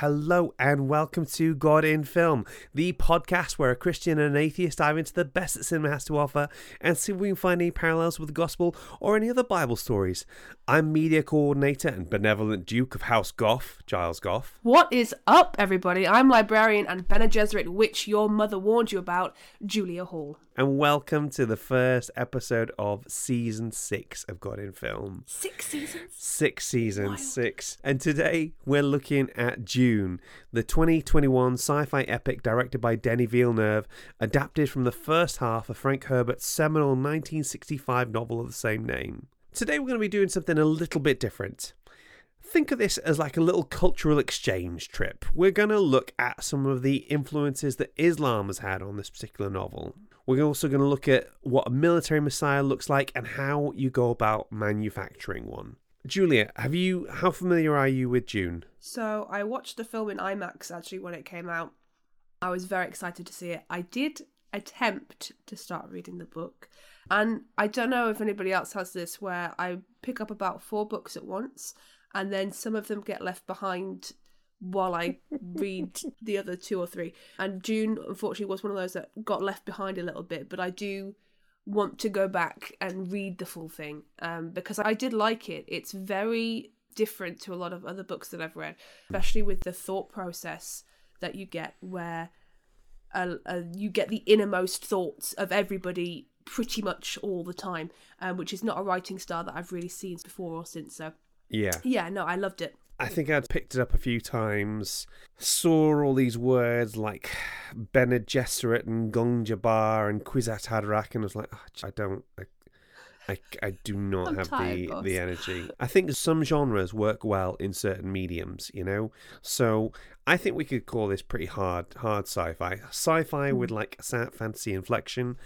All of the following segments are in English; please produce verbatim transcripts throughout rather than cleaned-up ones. Hello and welcome to God in Film, the podcast where a Christian and an atheist dive into the best that cinema has to offer and see if we can find any parallels with the gospel or any other Bible stories. I'm media coordinator and benevolent duke of House Goff, Giles Goff. What is up, everybody? I'm librarian and Bene Gesserit witch your mother warned you about, Julia Hall. And welcome to the first episode of season six of God in Film. Six seasons? Six seasons, Wild. six. And today we're looking at Dune. Dune, the twenty twenty-one sci-fi epic directed by Denis Villeneuve, adapted from the first half of Frank Herbert's seminal nineteen sixty-five novel of the same name. Today we're going to be doing something a little bit different. Think of this as like a little cultural exchange trip. We're going to look at some of the influences that Islam has had on this particular novel. We're also going to look at what a military messiah looks like and how you go about manufacturing one. Julia, have you? How familiar are you with Dune? So I watched the film in IMAX actually when it came out. I was very excited to see it. I did attempt to start reading the book, and I don't know if anybody else has this, where I pick up about four books at once, and then some of them get left behind while I read the other two or three. And Dune, unfortunately, was one of those that got left behind a little bit, but I do want to go back and read the full thing um, because I did like it. It's very different to a lot of other books that I've read, especially with the thought process that you get, where uh, uh, you get the innermost thoughts of everybody pretty much all the time, um, which is not a writing style that I've really seen before or since. So yeah, yeah, no, I loved it. I think I'd picked it up a few times, saw all these words like Bene Gesserit and Gonjabar and Kwisatz Haderach, and was like, oh, I don't, I, I, I do not I'm have tired, the, the energy. I think some genres work well in certain mediums, you know? So I think we could call this pretty hard, hard sci-fi. Sci-fi mm. with like fantasy inflection.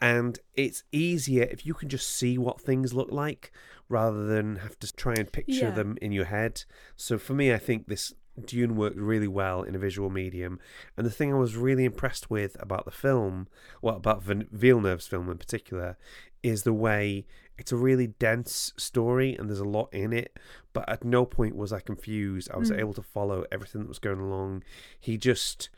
And it's easier if you can just see what things look like rather than have to try and picture yeah. them in your head. So for me, I think this Dune worked really well in a visual medium. And the thing I was really impressed with about the film, well, about Villeneuve's film in particular, is the way it's a really dense story and there's a lot in it. But at no point was I confused. I was mm. able to follow everything that was going along. He just...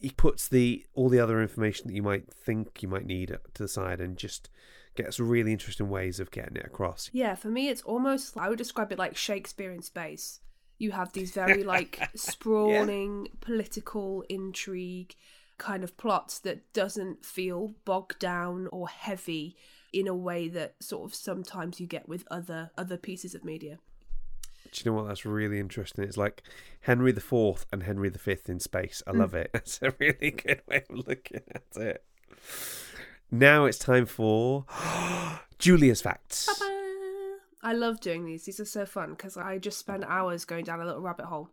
He puts the all the other information that you might think you might need to the side and just gets really interesting ways of getting it across. Yeah, for me, it's almost, I would describe it like Shakespeare in space. You have these very like sprawling yeah. political intrigue kind of plots that doesn't feel bogged down or heavy in a way that sort of sometimes you get with other other pieces of media. Do you know what? That's really interesting. It's like Henry the Fourth and Henry the Fifth in space. I love mm. it. That's a really good way of looking at it. Now it's time for Julia's Facts. Ba-ba. I love doing these. These are so fun because I just spend hours going down a little rabbit hole.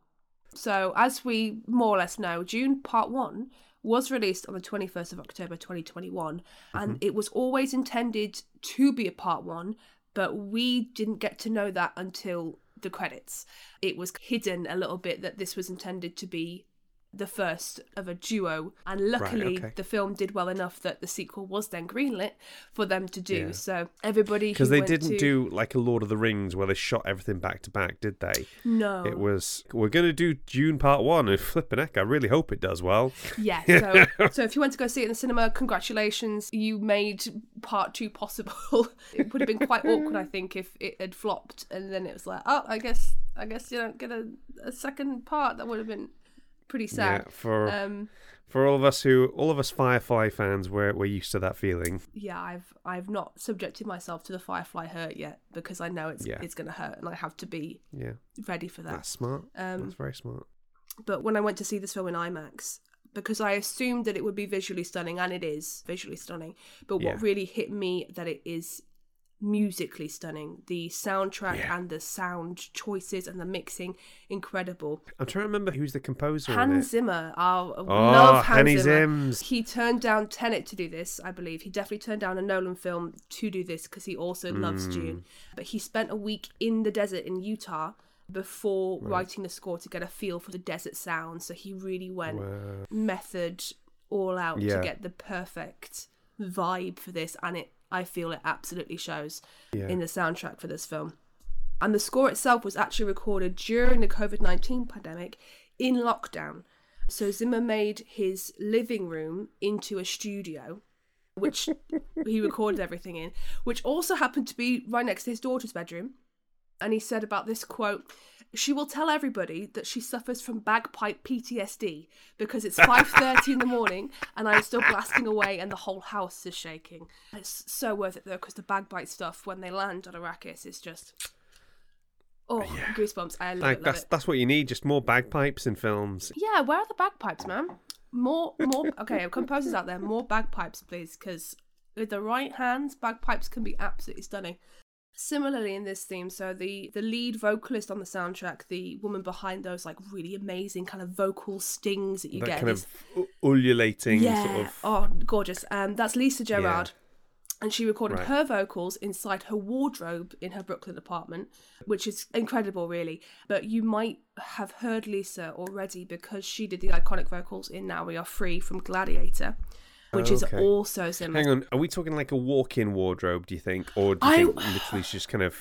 So as we more or less know, Dune Part one was released on the twenty-first of October twenty twenty-one. Mm-hmm. And it was always intended to be a Part one, but we didn't get to know that until... the credits. It was hidden a little bit that this was intended to be the first of a duo, and luckily right, okay. the film did well enough that the sequel was then greenlit for them to do. yeah. So everybody, because they didn't to... do like a Lord of the Rings where they shot everything back to back, did they? No, it was, we're gonna do Dune Part One and flipping heck, I really hope it does well. Yeah, so so if you went to go see it in the cinema, congratulations, you made Part Two possible. It would have been quite awkward, I think, if it had flopped and then it was like, oh, I guess I guess you don't get a, a second part. That would have been pretty sad. Yeah, for um, for all of us who all of us Firefly fans, we're we're used to that feeling. Yeah, I've I've not subjected myself to the Firefly hurt yet because I know it's yeah. it's going to hurt and I have to be yeah. ready for that. That's smart. Um, That's very smart. But when I went to see this film in IMAX, because I assumed that it would be visually stunning, and it is visually stunning. But yeah. what really hit me that it is musically stunning. The soundtrack yeah. and the sound choices and the mixing, incredible. I'm trying to remember who's the composer. Hans Zimmer. I'll, I oh, love Hans Zimmer. He turned down Tenet to do this, I believe. He definitely turned down a Nolan film to do this because he also mm. loves Dune. But he spent a week in the desert in Utah before right. writing the score to get a feel for the desert sound. So he really went wow. method all out yeah. to get the perfect vibe for this, and it I feel it absolutely shows yeah. in the soundtrack for this film. And the score itself was actually recorded during the covid nineteen pandemic in lockdown. So Zimmer made his living room into a studio, which he recorded everything in, which also happened to be right next to his daughter's bedroom. And he said about this quote, "She will tell everybody that she suffers from bagpipe P T S D because it's five thirty in the morning and I'm still blasting away and the whole house is shaking." It's so worth it, though, because the bagpipe stuff, when they land on Arrakis, is just... Oh, yeah. Goosebumps. I love, like, it, love that's, it. That's what you need, just more bagpipes in films. Yeah, where are the bagpipes, man? More, more... Okay, composers out there, more bagpipes, please, because with the right hands, bagpipes can be absolutely stunning. Similarly in this theme, so the, the lead vocalist on the soundtrack, the woman behind those, like, really amazing kind of vocal stings that you that get. That kind is, of ululating yeah, sort of... Oh, gorgeous. Um, that's Lisa Gerrard. Yeah. And she recorded right. her vocals inside her wardrobe in her Brooklyn apartment, which is incredible, really. But you might have heard Lisa already because she did the iconic vocals in Now We Are Free from Gladiator. Which oh, okay. is also similar. Hang on, are we talking like a walk-in wardrobe, do you think? Or do you I, think literally she's just kind of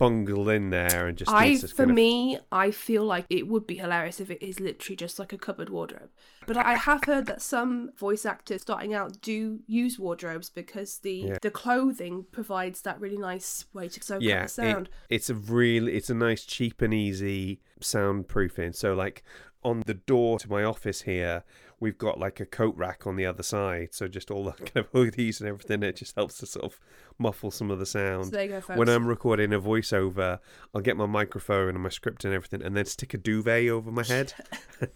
bungled in there and just... I, for kind of... me, I feel like it would be hilarious if it is literally just like a cupboard wardrobe. But I have heard that some voice actors starting out do use wardrobes because the, yeah. the clothing provides that really nice way to soak yeah, up the sound. It, it's a really, it's a nice cheap and easy soundproofing. So like on the door to my office here, we've got like a coat rack on the other side, so just all the kind of hoodies and everything, it just helps to sort of muffle some of the sound. So there you go, folks. When I'm recording a voiceover, I'll get my microphone and my script and everything and then stick a duvet over my head.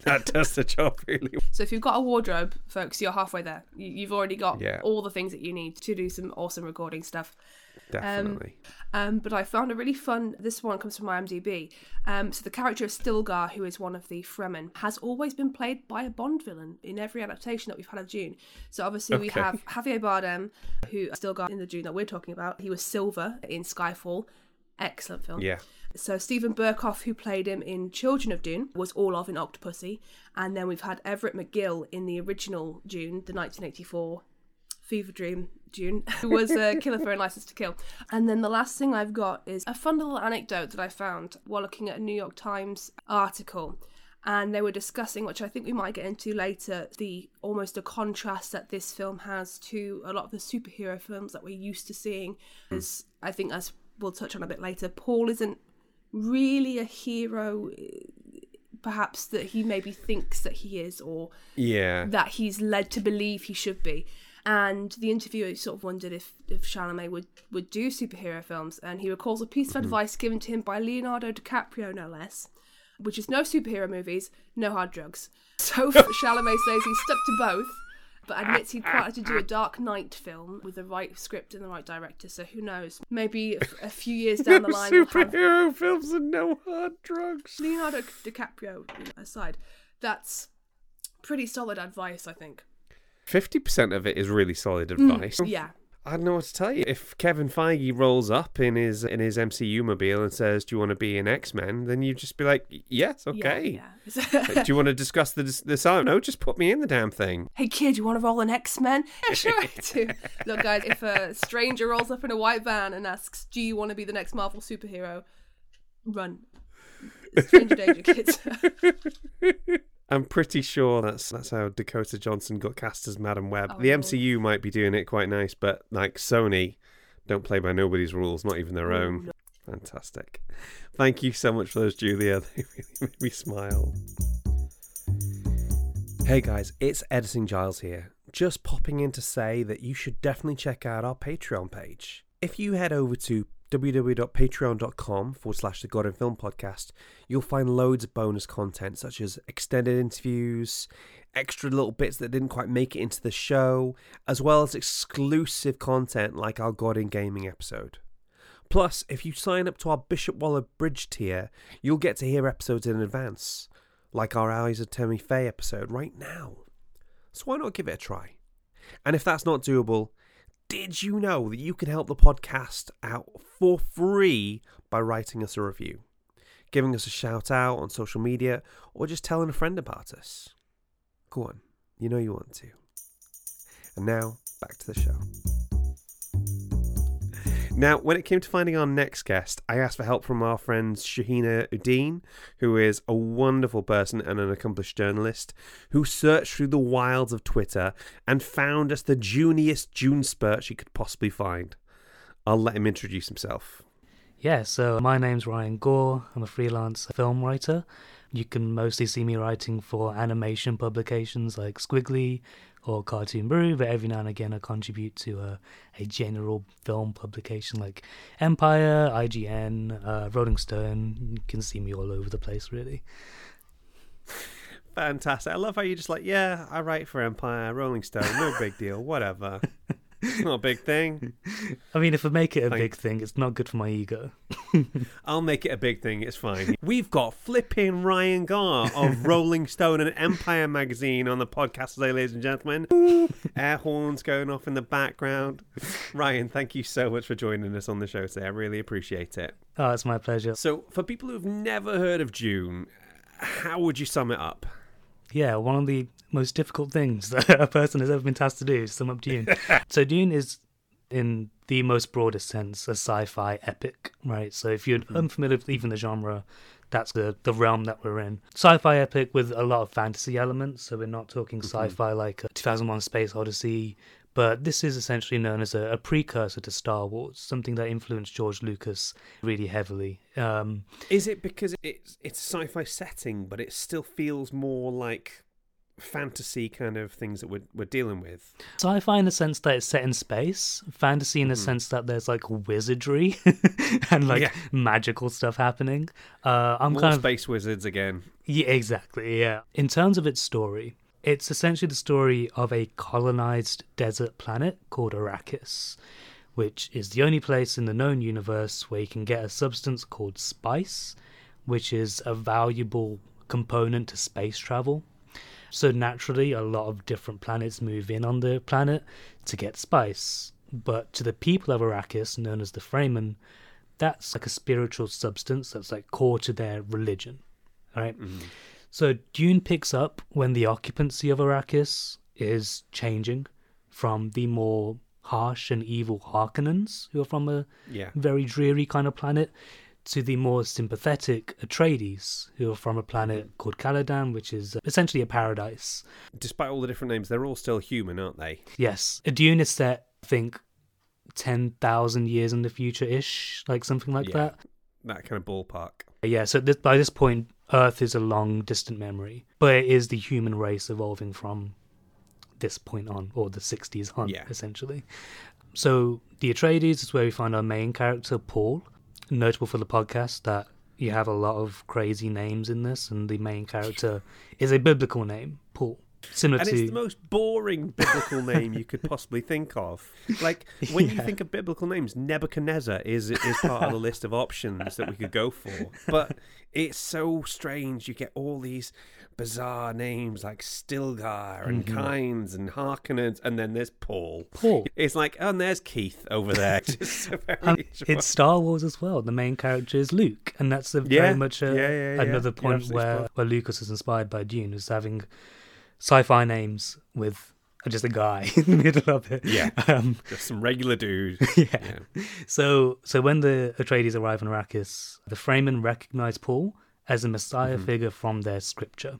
That does the job, really. So if you've got a wardrobe, folks, you're halfway there. You've already got yeah. all the things that you need to do some awesome recording stuff. Definitely. Um, um, but I found a really fun, this one comes from IMDb. Um, so the character of Stilgar, who is one of the Fremen, has always been played by a Bond villain in every adaptation that we've had of Dune. So obviously okay. we have Javier Bardem, who is Stilgar in the Dune that we're talking about. He was Silver in Skyfall. Excellent film. Yeah. So Stephen Berkoff, who played him in Children of Dune, was Orlov in Octopussy. And then we've had Everett McGill in the original Dune, the nineteen eighty-four Fever Dream Dune, who was a killer for A License to Kill. And then the last thing I've got is a fun little anecdote that I found while looking at a New York Times article. And they were discussing, which I think we might get into later, the almost a contrast that this film has to a lot of the superhero films that we're used to seeing. As I think, as we'll touch on a bit later, Paul isn't really a hero, perhaps, that he maybe thinks that he is, or yeah. that he's led to believe he should be. And the interviewer sort of wondered if, if Chalamet would, would do superhero films. And he recalls a piece of mm-hmm. advice given to him by Leonardo DiCaprio, no less, which is no superhero movies, no hard drugs. So Chalamet says he stuck to both, but admits he'd quite like to do a Dark Knight film with the right script and the right director. So who knows? Maybe a few years down the line... superhero we'll have... films and no hard drugs. Leonardo DiCaprio aside, that's pretty solid advice, I think. fifty percent of it is really solid advice. Mm, yeah. I don't know what to tell you. If Kevin Feige rolls up in his in his M C U-mobile and says, "Do you want to be an X-Men?" then you just be like, "Yes, okay." Yeah, yeah. Do you want to discuss the the? I don't know. Just put me in the damn thing. Hey kid, you want to roll an X-Men? Yeah, sure I do. Look, guys, if a stranger rolls up in a white van and asks, "Do you want to be the next Marvel superhero?" run. Stranger danger, kids. I'm pretty sure that's that's how Dakota Johnson got cast as Madame Web. Oh, the M C U might be doing it quite nice, but like Sony, don't play by nobody's rules, not even their oh, own. No. Fantastic. Thank you so much for those, Julia. They really made me smile. Hey guys, it's Editing Giles here. Just popping in to say that you should definitely check out our Patreon page. If you head over to www.patreon.com forward slash the God in Film podcast, you'll find loads of bonus content such as extended interviews, extra little bits that didn't quite make it into the show, as well as exclusive content like our God in Gaming episode. Plus, if you sign up to our Bishop Waller Bridge tier, you'll get to hear episodes in advance, like our Eyes of Tammy Faye episode right now. So why not give it a try? And if that's not doable, did you know that you can help the podcast out for free by writing us a review, giving us a shout out on social media, or just telling a friend about us? Go on, you know you want to. And now, back to the show. Now, when it came to finding our next guest, I asked for help from our friend Shahina Udine, who is a wonderful person and an accomplished journalist, who searched through the wilds of Twitter and found us the June-iest June spurt she could possibly find. I'll let him introduce himself. Yeah, so my name's Ryan Gaur. I'm a freelance film writer. You can mostly see me writing for animation publications like Skwigly or Cartoon Brew, but every now and again I contribute to a, a general film publication like Empire, I G N, uh, Rolling Stone. You can see me all over the place, really. Fantastic. I love how you're just like, yeah, I write for Empire, Rolling Stone, no big deal, whatever. Not a big thing. I mean, if I make it a Thanks. big thing, it's not good for my ego. I'll make it a big thing. It's fine. We've got flipping Ryan Gaur of Rolling Stone and Empire magazine on the podcast today, ladies and gentlemen. Ooh, air horns going off in the background. Ryan, thank you so much for joining us on the show today. I really appreciate it. Oh, it's my pleasure. So, for people who've never heard of Dune, how would you sum it up? Yeah, one of the most difficult things that a person has ever been tasked to do is sum up Dune. So Dune is, in the most broadest sense, a sci-fi epic, right? So if you're mm-hmm. unfamiliar with even the genre, that's the, the realm that we're in. Sci-fi epic with a lot of fantasy elements, so we're not talking mm-hmm. sci-fi like two thousand one Space Odyssey, but this is essentially known as a, a precursor to Star Wars, something that influenced George Lucas really heavily. Um, is it because it's, it's a sci-fi setting, but it still feels more like fantasy kind of things that we're, we're dealing with? Sci-fi in the sense that it's set in space, fantasy in the mm. sense that there's like wizardry and like yeah. magical stuff happening. Uh, I'm More kind space of... wizards again. Yeah, exactly, yeah. In terms of its story, it's essentially the story of a colonized desert planet called Arrakis, which is the only place in the known universe where you can get a substance called spice, which is a valuable component to space travel. So naturally, a lot of different planets move in on the planet to get spice. But to the people of Arrakis, known as the Fremen, that's like a spiritual substance that's like core to their religion, right? Mm-hmm. So Dune picks up when the occupancy of Arrakis is changing from the more harsh and evil Harkonnens, who are from a yeah. very dreary kind of planet, to the more sympathetic Atreides, who are from a planet called Caladan, which is essentially a paradise. Despite all the different names, they're all still human, aren't they? Yes. Dune is set, I think, ten thousand years in the future-ish, like something like yeah, that. That kind of ballpark. Yeah, so this, by this point, Earth is a long, distant memory, but it is the human race evolving from this point on, or the sixties on, yeah. essentially. So the Atreides is where we find our main character, Paul. Notable for the podcast that you have a lot of crazy names in this, and the main character is a biblical name, Paul. Similar and to... it's the most boring biblical name you could possibly think of. Like, when yeah. you think of biblical names, Nebuchadnezzar is is part of the list of options that we could go for. But it's so strange. You get all these bizarre names like Stilgar and mm-hmm. Kynes and Harkonnens, and then there's Paul. Paul. It's like, oh, and there's Keith over there. Just um, it's Star Wars as well. The main character is Luke, and that's a, yeah. very much a, yeah, yeah, yeah. another point yeah, where, where Lucas is inspired by Dune, is having sci-fi names with just a guy in the middle of it. Yeah, um, just some regular dude. Yeah. yeah. So so when the Atreides arrive in Arrakis, the Fremen recognize Paul as a messiah mm-hmm. figure from their scripture.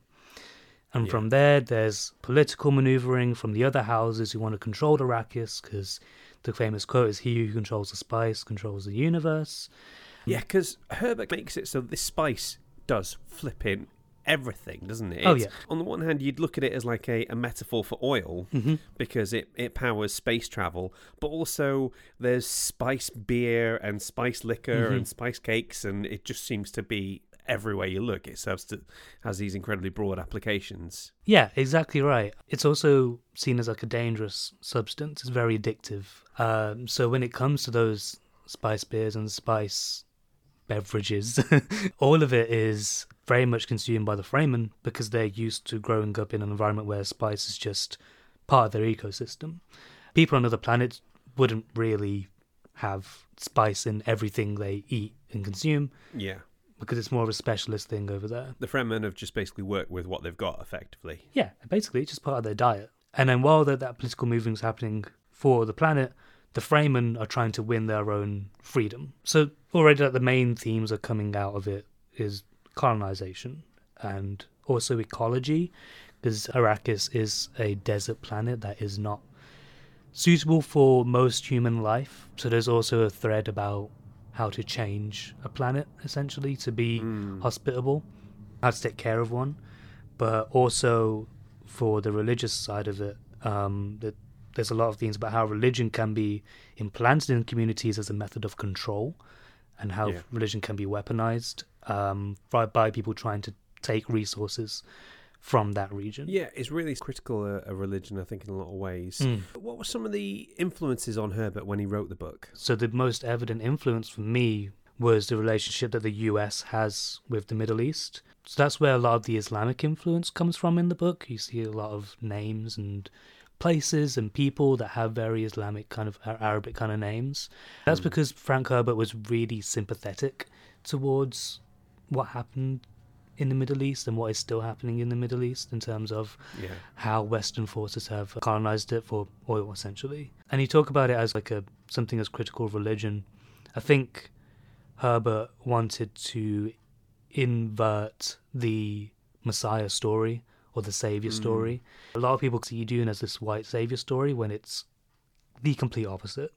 And yeah. from there, there's political maneuvering from the other houses who want to control Arrakis, because the famous quote is, "He who controls the spice controls the universe." Yeah, because Herbert makes it so this spice does flip in everything, doesn't it? It's, oh, yeah. On the one hand, you'd look at it as like a, a metaphor for oil mm-hmm. because it, it powers space travel, but also there's spice beer and spice liquor mm-hmm. and spice cakes, and it just seems to be everywhere you look. It serves to, has these incredibly broad applications. Yeah, exactly right. It's also seen as like a dangerous substance. It's very addictive. Um, so when it comes to those spice beers and spice beverages, all of it is very much consumed by the Fremen because they're used to growing up in an environment where spice is just part of their ecosystem. People on other planets wouldn't really have spice in everything they eat and consume. Yeah. Because it's more of a specialist thing over there. The Fremen have just basically worked with what they've got, effectively. Yeah, basically it's just part of their diet. And then while that, that political movement's happening for the planet, the Fremen are trying to win their own freedom. So already, like, the main themes are coming out of it is colonization and also ecology, because Arrakis is a desert planet that is not suitable for most human life. So there's also a thread about how to change a planet, essentially, to be mm. hospitable, how to take care of one. But also for the religious side of it, um, that there's a lot of things about how religion can be implanted in communities as a method of control, and how yeah. religion can be weaponized um, by, by people trying to take resources from that region. Yeah, it's really critical a, a religion, I think, in a lot of ways. Mm. What were some of the influences on Herbert when he wrote the book? So the most evident influence for me was the relationship that the U S has with the Middle East. So that's where a lot of the Islamic influence comes from in the book. You see a lot of names and places and people that have very Islamic kind of Arabic kind of names. That's mm. because Frank Herbert was really sympathetic towards what happened in the Middle East and what is still happening in the Middle East in terms of yeah. how Western forces have colonized it for oil, essentially. And you talk about it as like a something as critical of religion. I think Herbert wanted to invert the Messiah story or the saviour mm. story. A lot of people see Dune as this white saviour story when it's the complete opposite.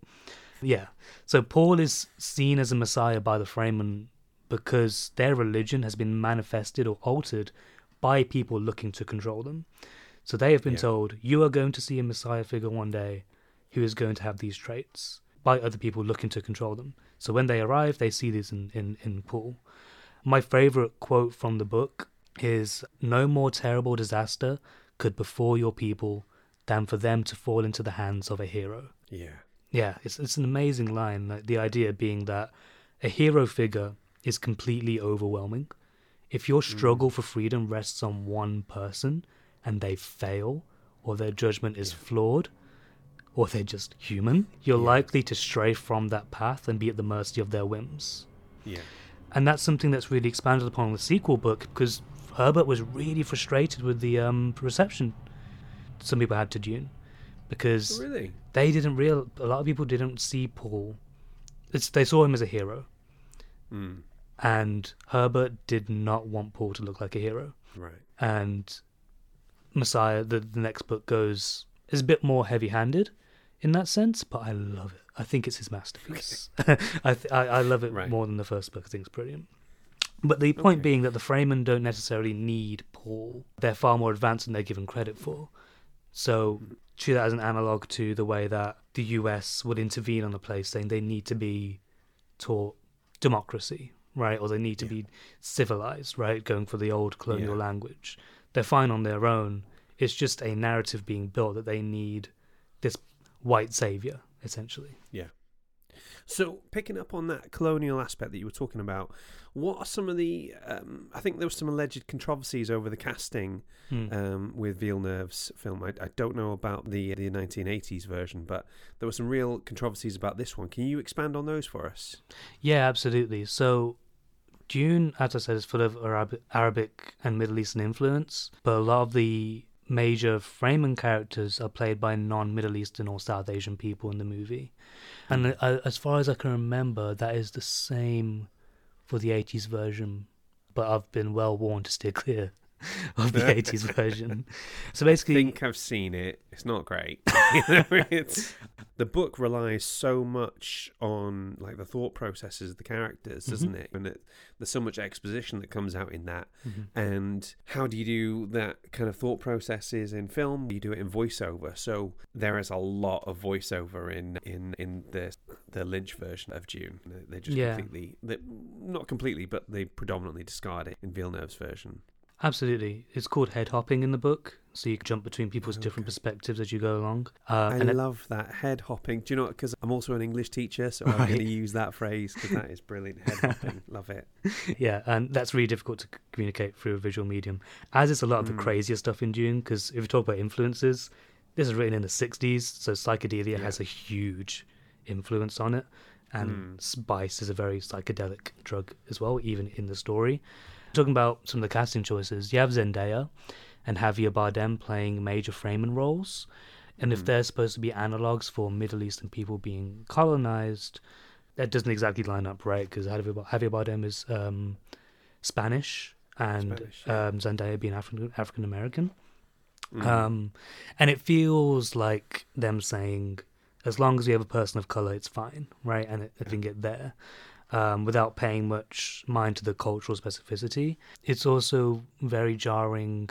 Yeah. So Paul is seen as a Messiah by the Fremen because their religion has been manifested or altered by people looking to control them. So they have been yeah. told, you are going to see a Messiah figure one day who is going to have these traits, by other people looking to control them. So when they arrive, they see this in, in, in Paul. My favourite quote from the book is, no more terrible disaster could befall your people than for them to fall into the hands of a hero. Yeah. Yeah, it's it's an amazing line. Like, the idea being that a hero figure is completely overwhelming. If your struggle mm. for freedom rests on one person and they fail or their judgment is yeah. flawed, or they're just human, you're yeah. likely to stray from that path and be at the mercy of their whims. Yeah. And that's something that's really expanded upon in the sequel book, because Herbert was really frustrated with the um, reception some people had to Dune, because really? they didn't real. a lot of people didn't see Paul. It's, they saw him as a hero. Mm. And Herbert did not want Paul to look like a hero. Right. And Messiah, the, the next book goes, is a bit more heavy-handed in that sense, but I love it. I think it's his masterpiece. Okay. I, th- I I love it right. more than the first book. I think it's brilliant. But the point okay. being that the Fremen don't necessarily need Paul. They're far more advanced than they're given credit for. So treat that as an analogue to the way that the U S would intervene on a place, saying they need to be taught democracy, right? Or they need to yeah. be civilized, right? Going for the old colonial yeah. language. They're fine on their own. It's just a narrative being built that they need this white savior, essentially. Yeah. So picking up on that colonial aspect that you were talking about, what are some of the, um, I think there was some alleged controversies over the casting mm. um, with Villeneuve's film. I, I don't know about the the nineteen eighties version, but there were some real controversies about this one. Can you expand on those for us? Yeah, absolutely. So Dune, as I said, is full of Arab- Arabic and Middle Eastern influence, but a lot of the major Fremen characters are played by non-Middle Eastern or South Asian people in the movie. And uh, as far as I can remember, that is the same for the eighties version, but I've been well warned to steer clear of the eighties version. So basically, I think I've seen it. It's not great. You know, it's, the book relies so much on like the thought processes of the characters, mm-hmm. doesn't it? And it, there's so much exposition that comes out in that. Mm-hmm. And how do you do that kind of thought processes in film? You do it in voiceover. So there is a lot of voiceover in in in the the Lynch version of Dune. They just yeah. completely, not completely, but they predominantly discard it in Villeneuve's version. Absolutely. It's called head hopping in the book, so you can jump between people's okay. different perspectives as you go along. Uh, I and love it, that, head hopping. Do you know, because I'm also an English teacher, so right. I'm going to use that phrase because that is brilliant. Head hopping. Love it. Yeah, and that's really difficult to communicate through a visual medium, as is a lot of mm. the crazier stuff in Dune, because if you talk about influences, this is written in the sixties, so psychedelia yeah. has a huge influence on it, and mm. spice is a very psychedelic drug as well, even in the story. Talking about some of the casting choices, you have Zendaya and Javier Bardem playing major Fremen roles. And if mm. they're supposed to be analogues for Middle Eastern people being colonized, that doesn't exactly line up, right? Because Javier Bardem is um, Spanish and Spanish, yeah. um, Zendaya being African African American. Mm. Um, and it feels like them saying, as long as you have a person of color, it's fine, right? And it, I think it there, um, without paying much mind to the cultural specificity. It's also very jarring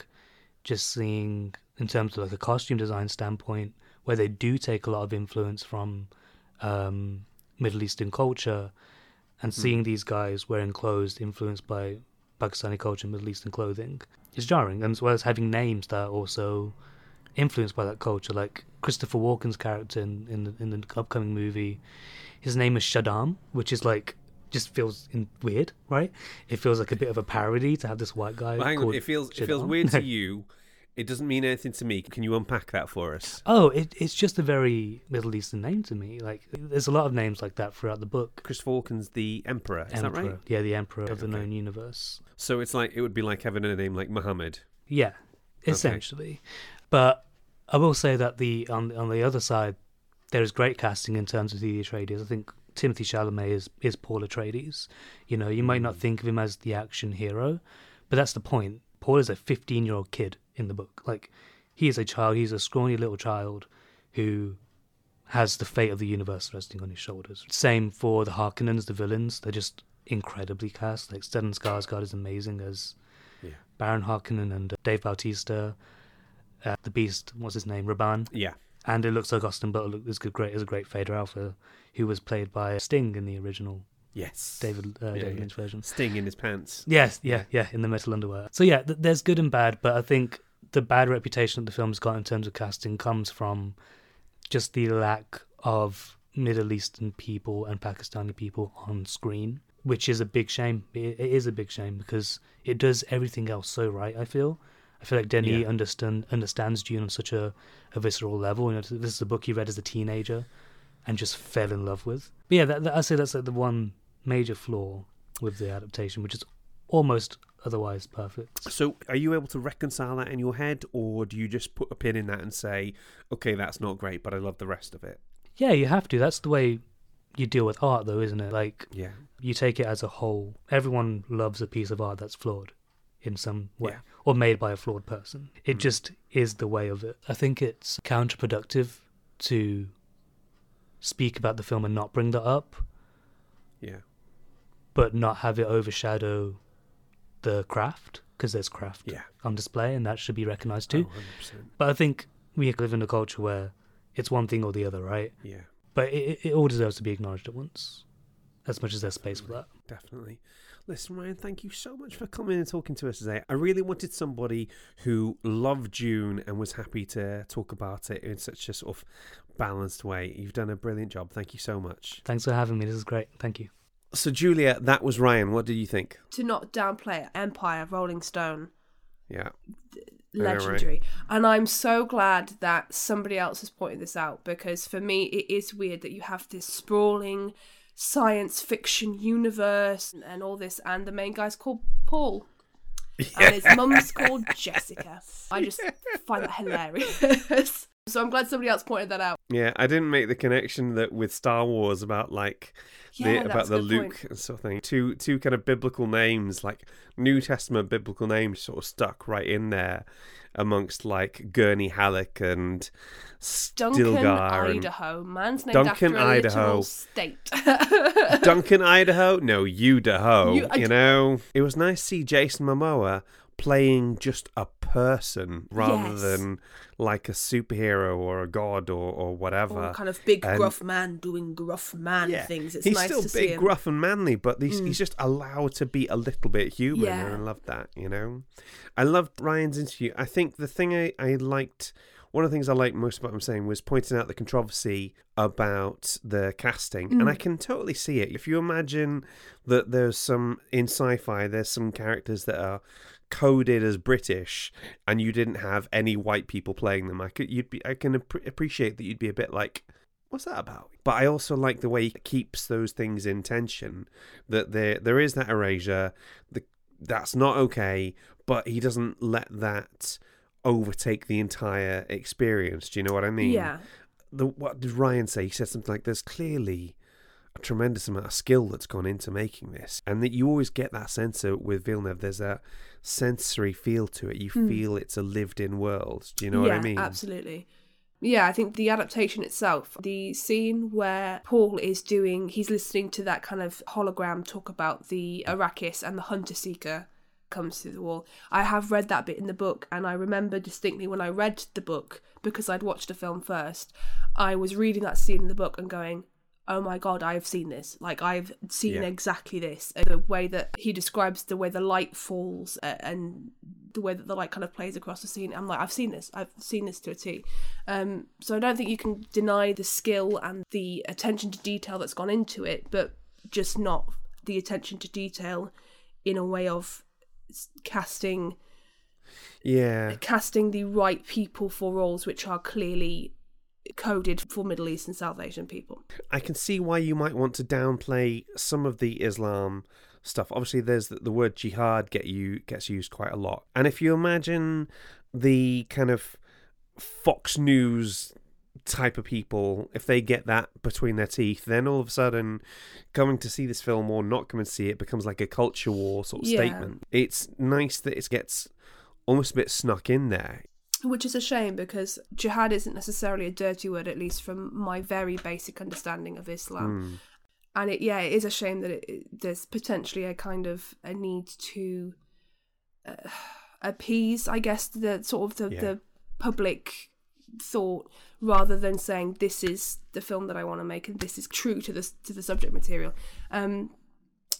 just seeing, in terms of like a costume design standpoint, where they do take a lot of influence from um, Middle Eastern culture, and seeing mm. these guys wearing clothes influenced by Pakistani culture, Middle Eastern clothing, is jarring, and as well as having names that are also influenced by that culture. Like Christopher Walken's character in, in, the, in the upcoming movie, his name is Shaddam, which is like, just feels in, weird, right? It feels like a bit of a parody to have this white guy. Well, hang on, it feels Shaddam. It feels weird to you. It doesn't mean anything to me. Can you unpack that for us? Oh, it, it's just a very Middle Eastern name to me. Like, there's a lot of names like that throughout the book. Christopher Walken's the Emperor, is Emperor. that right? Yeah, the Emperor okay, of the okay. known universe. So it's like, it would be like having a name like Muhammad. Yeah, essentially. Okay. But I will say that the on, on the other side, there is great casting in terms of the Atreides. I think Timothy Chalamet is, is Paul Atreides. You know, you might not think of him as the action hero, but that's the point. Paul is a fifteen-year-old kid in the book. Like, he is a child, he's a scrawny little child who has the fate of the universe resting on his shoulders. Same for the Harkonnens, the villains. They're just incredibly cast. Like, Stellan Skarsgård is amazing as yeah. Baron Harkonnen and uh, Dave Bautista. Uh, the Beast, what's his name? Raban. Yeah. And it looks like Austin Butler is a great, is a great Fader Alpha, who was played by Sting in the original. Yes. David, uh, yeah, David yeah. Lynch version. Sting in his pants. Yes, yeah, yeah, in the metal underwear. So yeah, th- there's good and bad, but I think the bad reputation that the film's got in terms of casting comes from just the lack of Middle Eastern people and Pakistani people on screen, which is a big shame. It, it is a big shame because it does everything else so right, I feel. I feel like Denis yeah. understand, understands Dune on such a, a visceral level. You know, this is a book he read as a teenager and just fell in love with. But yeah, that, that, I'd say that's like the one major flaw with the adaptation, which is almost otherwise perfect. So are you able to reconcile that in your head, or do you just put a pin in that and say, okay, that's not great, but I love the rest of it? Yeah, you have to. That's the way you deal with art, though, isn't it? Like, yeah. you take it as a whole. Everyone loves a piece of art that's flawed in some way, yeah. or made by a flawed person. It mm. just is the way of it. I think it's counterproductive to speak about the film and not bring that up. Yeah. But not have it overshadow the craft, because there's craft yeah. on display, and that should be recognised too. one hundred percent But I think we live in a culture where it's one thing or the other, right? Yeah. But it, it all deserves to be acknowledged at once, as much as there's space for that. Definitely. Listen, Ryan, thank you so much for coming and talking to us today. I really wanted somebody who loved Dune and was happy to talk about it in such a sort of balanced way. You've done a brilliant job. Thank you so much. Thanks for having me. This is great. Thank you. So, Julia, that was Ryan. What did you think? To not downplay it, Empire, Rolling Stone. Yeah. Legendary. Yeah, right. And I'm so glad that somebody else has pointed this out, because for me, it is weird that you have this sprawling science fiction universe and all this, and the main guy's called Paul yeah. and his mum's called Jessica. I just yeah. find that hilarious. So I'm glad somebody else pointed that out. Yeah, I didn't make the connection that with Star Wars about like yeah, the, about the Luke point. and sort of thing. Two two kind of biblical names, like New Testament biblical names, sort of stuck right in there amongst like Gurney Halleck and Duncan, Idaho. And man's named Duncan, after a Idaho. State. Duncan, Idaho? No, Udaho. You, I... you know? It was nice to see Jason Momoa playing just a person rather yes. than like a superhero or a god or, or whatever. Or kind of big and... gruff man doing gruff man yeah. things. It's he's nice still to big, see him. gruff and manly, but he's, mm. he's just allowed to be a little bit human. Yeah. And I love that, you know? I loved Ryan's interview. I think the thing I, I liked... One of the things I liked most about what I'm saying was pointing out the controversy about the casting. Mm. And I can totally see it. If you imagine that there's some, in sci-fi, there's some characters that are coded as British and you didn't have any white people playing them, I, could, you'd be, I can ap- appreciate that you'd be a bit like, what's that about? But I also like the way he keeps those things in tension, that there there is that erasure, the, that's not okay, but he doesn't let that overtake the entire experience. Do you know what I mean? Yeah. The, what did Ryan say? He said something like, there's clearly a tremendous amount of skill that's gone into making this, and that you always get that sense of, with Villeneuve, there's that sensory feel to it. You mm. feel it's a lived-in world. Do you know yeah, what I mean? Absolutely. Yeah, I think the adaptation itself, the scene where Paul is doing, he's listening to that kind of hologram talk about the Arrakis and the Hunter Seeker comes through the wall. I have read that bit in the book, and I remember distinctly when I read the book, because I'd watched the film first, I was reading that scene in the book and going, oh my God, I've seen this. Like, I've seen yeah. exactly this. And the way that he describes the way the light falls uh, and the way that the light kind of plays across the scene, I'm like, I've seen this. I've seen this to a T. Um, so I don't think you can deny the skill and the attention to detail that's gone into it, but just not the attention to detail in a way of casting, yeah, casting the right people for roles which are clearly coded for Middle East and South Asian people. I can see why you might want to downplay some of the Islam stuff. Obviously, there's the, the word jihad get you gets used quite a lot. And if you imagine the kind of Fox News type of people, if they get that between their teeth, then all of a sudden coming to see this film or not coming to see it becomes like a culture war sort of yeah. statement. It's nice that it gets almost a bit snuck in there. Which is a shame, because jihad isn't necessarily a dirty word, at least from my very basic understanding of Islam. Mm. And it, yeah, it is a shame that it, it, there's potentially a kind of a need to uh, appease, I guess, the sort of the, yeah. the public thought, rather than saying this is the film that I want to make and this is true to the to the subject material. Um,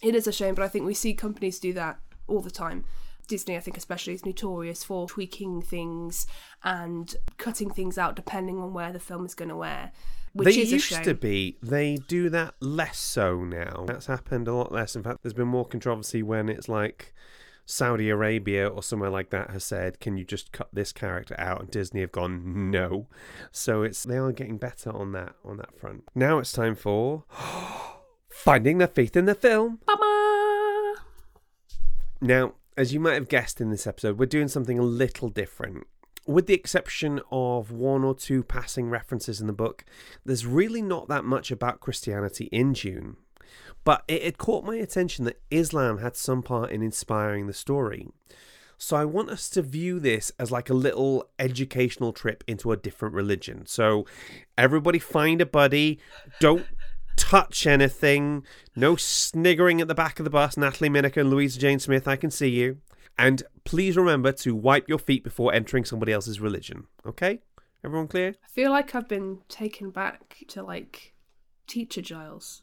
it is a shame, but I think we see companies do that all the time. Disney, I think especially, is notorious for tweaking things and cutting things out depending on where the film is going to air, which they is a shame. They used to be. They do that less so now. That's happened a lot less. In fact, there's been more controversy when it's like Saudi Arabia or somewhere like that has said, can you just cut this character out? And Disney have gone, no. So it's they are getting better on that on that front. Now it's time for Finding the Faith in the Film. Ba-ba! Now, as you might have guessed in this episode, we're doing something a little different. With the exception of one or two passing references in the book, there's really not that much about Christianity in Dune. But it had caught my attention that Islam had some part in inspiring the story. So I want us to view this as like a little educational trip into a different religion. So everybody find a buddy, don't touch anything, no sniggering at the back of the bus. Natalie Minica and Louisa Jane Smith, I can see you. And please remember to wipe your feet before entering somebody else's religion. Okay? Everyone clear? I feel like I've been taken back to, like, Teacher Giles.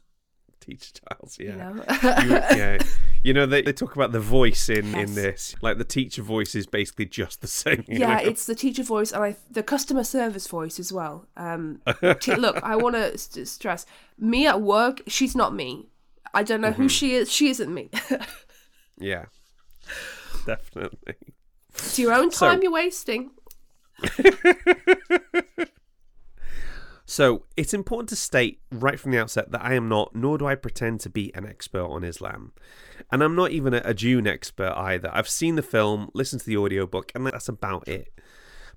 Teacher Giles, yeah. You know, you, yeah. You know they, they talk about the voice in, yes. in this. Like, the teacher voice is basically just the same. Yeah, know? It's the teacher voice and I, the customer service voice as well. Um, t- look, I want to st- stress, me at work, she's not me. I don't know mm-hmm. who she is. She isn't me. Yeah, definitely. It's your own time so, you're wasting. So it's important to state right from the outset that I am not, nor do I pretend to be an expert on Islam. And I'm not even a, a Dune expert either. I've seen the film, listened to the audiobook, and that's about it.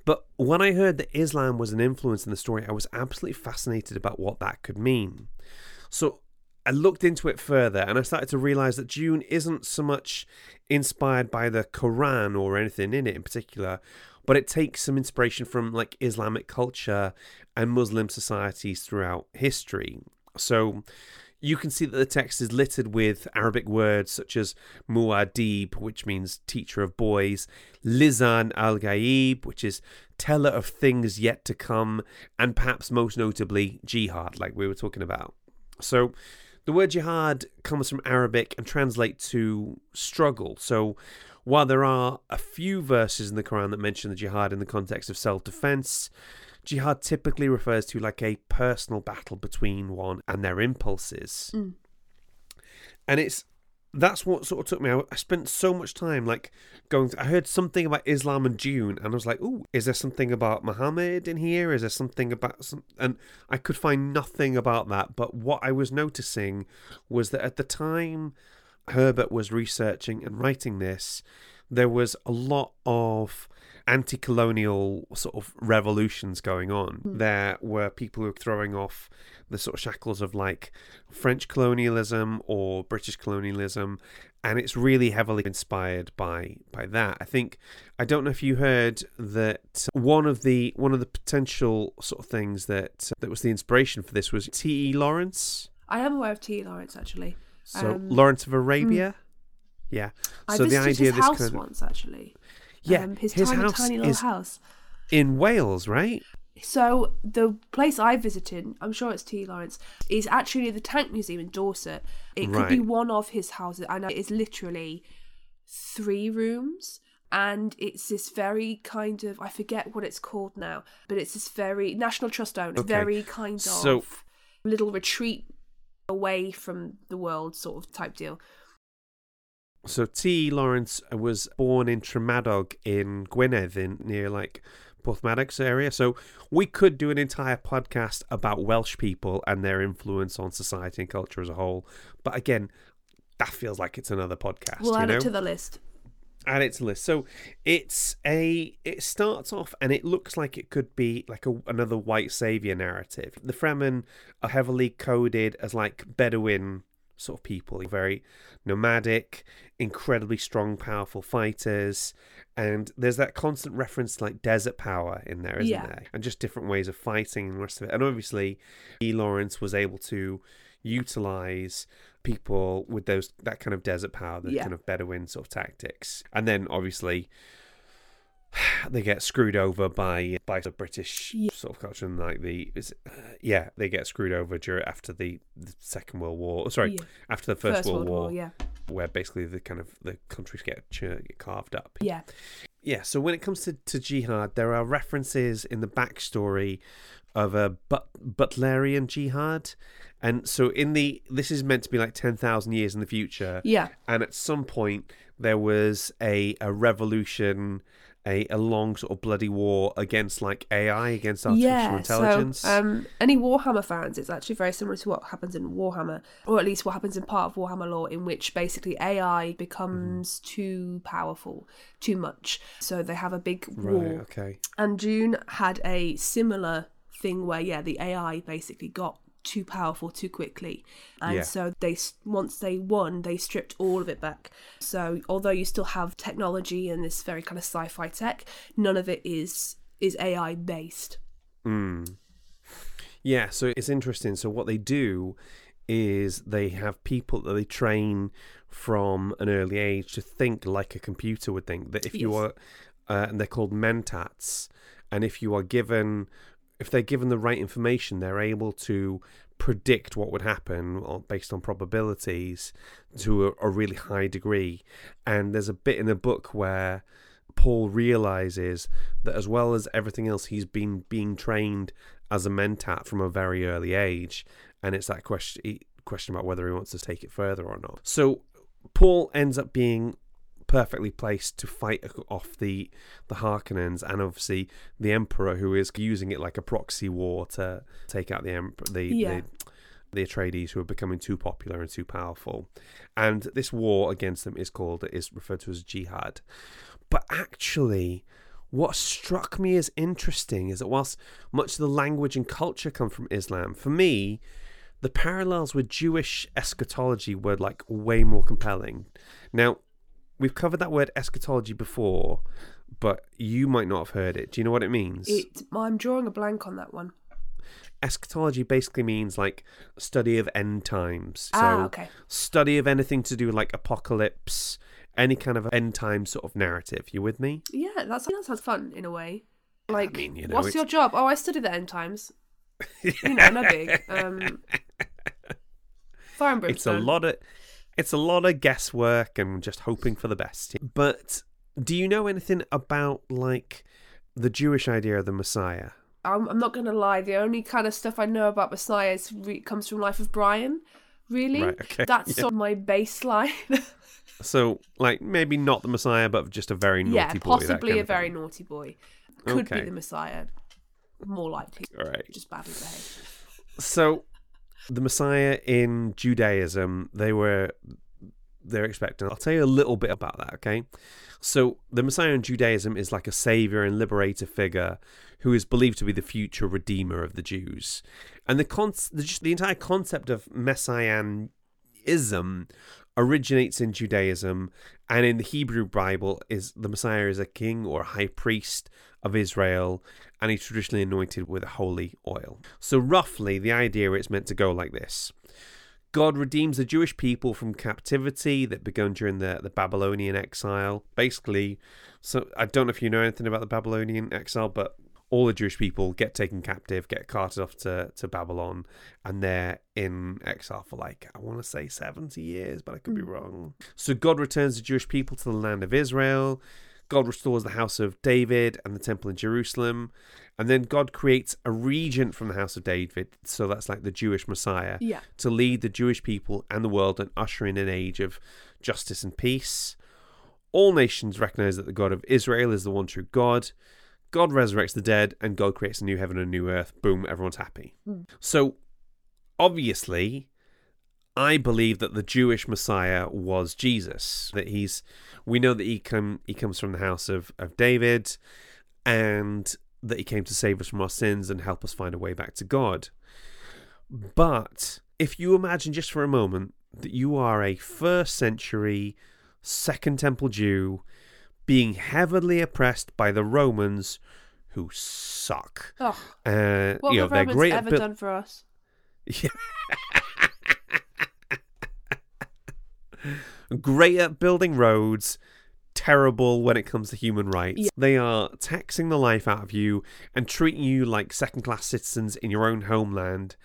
But when I heard that Islam was an influence in the story, I was absolutely fascinated about what that could mean. So I looked into it further and I started to realise that Dune isn't so much inspired by the Quran or anything in it in particular, but it takes some inspiration from like Islamic culture and Muslim societies throughout history. So you can see that the text is littered with Arabic words such as muad'dib, which means teacher of boys, lisan al-ghaib, which is teller of things yet to come, and perhaps most notably jihad, like we were talking about. So the word jihad comes from Arabic and translates to struggle. So while there are a few verses in the Quran that mention the jihad in the context of self-defense, jihad typically refers to like a personal battle between one and their impulses. Mm. And it's that's what sort of took me. I, I spent so much time like going through, I heard something about Islam and Dune, and I was like, "Ooh, is there something about Muhammad in here? Is there something about some?" And I could find nothing about that. But what I was noticing was that at the time Herbert was researching and writing this, there was a lot of anti-colonial sort of revolutions going on. Mm. There were people who were throwing off the sort of shackles of like French colonialism or British colonialism, and it's really heavily inspired by by that. I think, I don't know if you heard that one of the one of the potential sort of things that that was the inspiration for this was T E. Lawrence. I am aware of T E. Lawrence actually. So um, Lawrence of Arabia. Mm. Yeah. So I visited the idea his of this house kind of, once actually. Yeah, um, his, his tiny, house tiny little is house in Wales, right? So the place I visited, I'm sure it's T E. Lawrence, is actually the Tank Museum in Dorset. It right. could be one of his houses, and it is literally three rooms, and it's this very kind of, I forget what it's called now, but it's this very National Trust owned, okay. very kind so, of little retreat away from the world sort of type deal. So T E. Lawrence was born in Tremadog in Gwynedd, in near like Porthmadog area. So we could do an entire podcast about Welsh people and their influence on society and culture as a whole. But again, that feels like it's another podcast. We'll you add know? it to the list. Add it to the list. So it's a it starts off and it looks like it could be like a, another white saviour narrative. The Fremen are heavily coded as like Bedouin sort of people, very nomadic, incredibly strong, powerful fighters, and there's that constant reference to like desert power in there, isn't yeah. there? And just different ways of fighting and the rest of it. And obviously, E. Lawrence was able to utilize people with those that kind of desert power, the yeah. kind of Bedouin sort of tactics, and then obviously they get screwed over by by the British yeah. sort of culture, and like the is, uh, yeah they get screwed over during after the, the Second World War sorry yeah. after the First, First World, World War, War yeah. where basically the kind of the countries get, uh, get carved up yeah yeah so when it comes to, to jihad, there are references in the backstory of a but, Butlerian jihad, and so in the this is meant to be like ten thousand years in the future yeah and at some point there was a a revolution, A, a long sort of bloody war against like A I, against artificial yeah, intelligence. So, um, any Warhammer fans, it's actually very similar to what happens in Warhammer, or at least what happens in part of Warhammer lore, in which basically A I becomes mm. too powerful, too much. So they have a big right, war. Okay. And Dune had a similar thing where, yeah, the A I basically got too powerful too quickly, and yeah. so they once they won, they stripped all of it back. So although you still have technology and this very kind of sci-fi tech, none of it is is A I based. Mm. Yeah, so it's interesting. So what they do is they have people that they train from an early age to think like a computer would think. That if yes. you are, uh, and they're called mentats, and if you are given. If they're given the right information, they're able to predict what would happen based on probabilities to a, a really high degree. And there's a bit in the book where Paul realizes that as well as everything else, he's been being trained as a mentat from a very early age. And it's that question, question about whether he wants to take it further or not. So Paul ends up being perfectly placed to fight off the the Harkonnens, and obviously the Emperor, who is using it like a proxy war to take out the Emperor, the, yeah. the the Atreides, who are becoming too popular and too powerful. And this war against them is called is referred to as jihad. But actually, what struck me as interesting is that whilst much of the language and culture come from Islam, for me, the parallels with Jewish eschatology were like way more compelling. Now, we've covered that word eschatology before, but you might not have heard it. Do you know what it means? It, I'm drawing a blank on that one. Eschatology basically means like study of end times. Ah, so okay. Study of anything to do with like apocalypse, any kind of end time sort of narrative. You with me? Yeah, that sounds fun in a way. Like, I mean, you know, what's it's... your job? Oh, I study the end times. You know, no big. Um, fire and brimstone. It's a lot of... It's a lot of guesswork and just hoping for the best. But do you know anything about, like, the Jewish idea of the Messiah? I'm, I'm not going to lie. The only kind of stuff I know about Messiah is re- comes from Life of Brian, really. Right, okay. That's yeah. on my baseline. So, like, maybe not the Messiah, but just a very naughty yeah, boy. Yeah, possibly a very thing. naughty boy. Could okay. be the Messiah. More likely. All right. Just badly behaved. So... The Messiah in Judaism, they were they're expecting. I'll tell you a little bit about that, okay? So the Messiah in Judaism is like a savior and liberator figure who is believed to be the future redeemer of the Jews. And the con- the, the entire concept of messianism originates in Judaism, and in the Hebrew Bible, is the Messiah is a king or a high priest of Israel, and he's traditionally anointed with holy oil. So roughly, the idea is meant to go like this. God redeems the Jewish people from captivity that began during the, the Babylonian exile. Basically, so I don't know if you know anything about the Babylonian exile, but all the Jewish people get taken captive, get carted off to, to Babylon, and they're in exile for like, I want to say seventy years, but I could be wrong. So God returns the Jewish people to the land of Israel. God restores the house of David and the temple in Jerusalem. And then God creates a regent from the house of David. So that's like the Jewish Messiah, yeah, to lead the Jewish people and the world and usher in an age of justice and peace. All nations recognize that the God of Israel is the one true God. God resurrects the dead and God creates a new heaven and a new earth. Boom, everyone's happy. Mm. So obviously, I believe that the Jewish Messiah was Jesus. That he's, we know that he come he comes from the house of, of David, and that he came to save us from our sins and help us find a way back to God. But if you imagine just for a moment that you are a first century Second Temple Jew being heavily oppressed by the Romans, who suck. Oh, uh, what you know, have the Romans great ever bi- done for us? Yeah. Great at building roads, terrible when it comes to human rights. Yeah. They are taxing the life out of you and treating you like second-class citizens in your own homeland.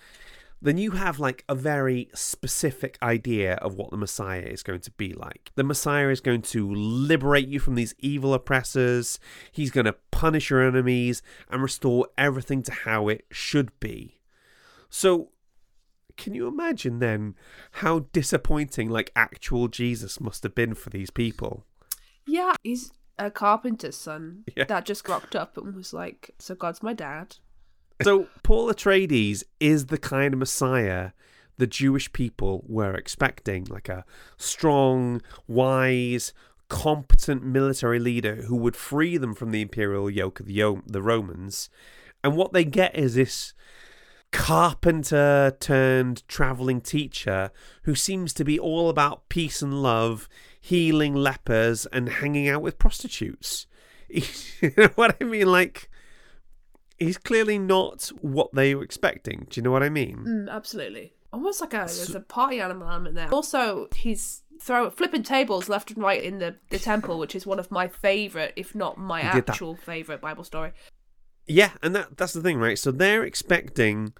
Then you have like a very specific idea of what the Messiah is going to be like. The Messiah is going to liberate you from these evil oppressors. He's going to punish your enemies and restore everything to how it should be. So can you imagine then how disappointing like actual Jesus must have been for these people? Yeah, he's a carpenter's son, yeah, that just rocked up and was like, so God's my dad. So Paul Atreides is the kind of Messiah the Jewish people were expecting, like a strong, wise, competent military leader who would free them from the imperial yoke of the, the Romans. And what they get is this carpenter turned traveling teacher who seems to be all about peace and love, healing lepers and hanging out with prostitutes. You know what I mean? Like, he's clearly not what they were expecting. Do you know what I mean? Mm, absolutely. Almost like a, there's a party animal element there. Also, he's throwing flipping tables left and right in the, the temple, which is one of my favourite, if not my actual favourite Bible story. Yeah, and that that's the thing, right? So they're expecting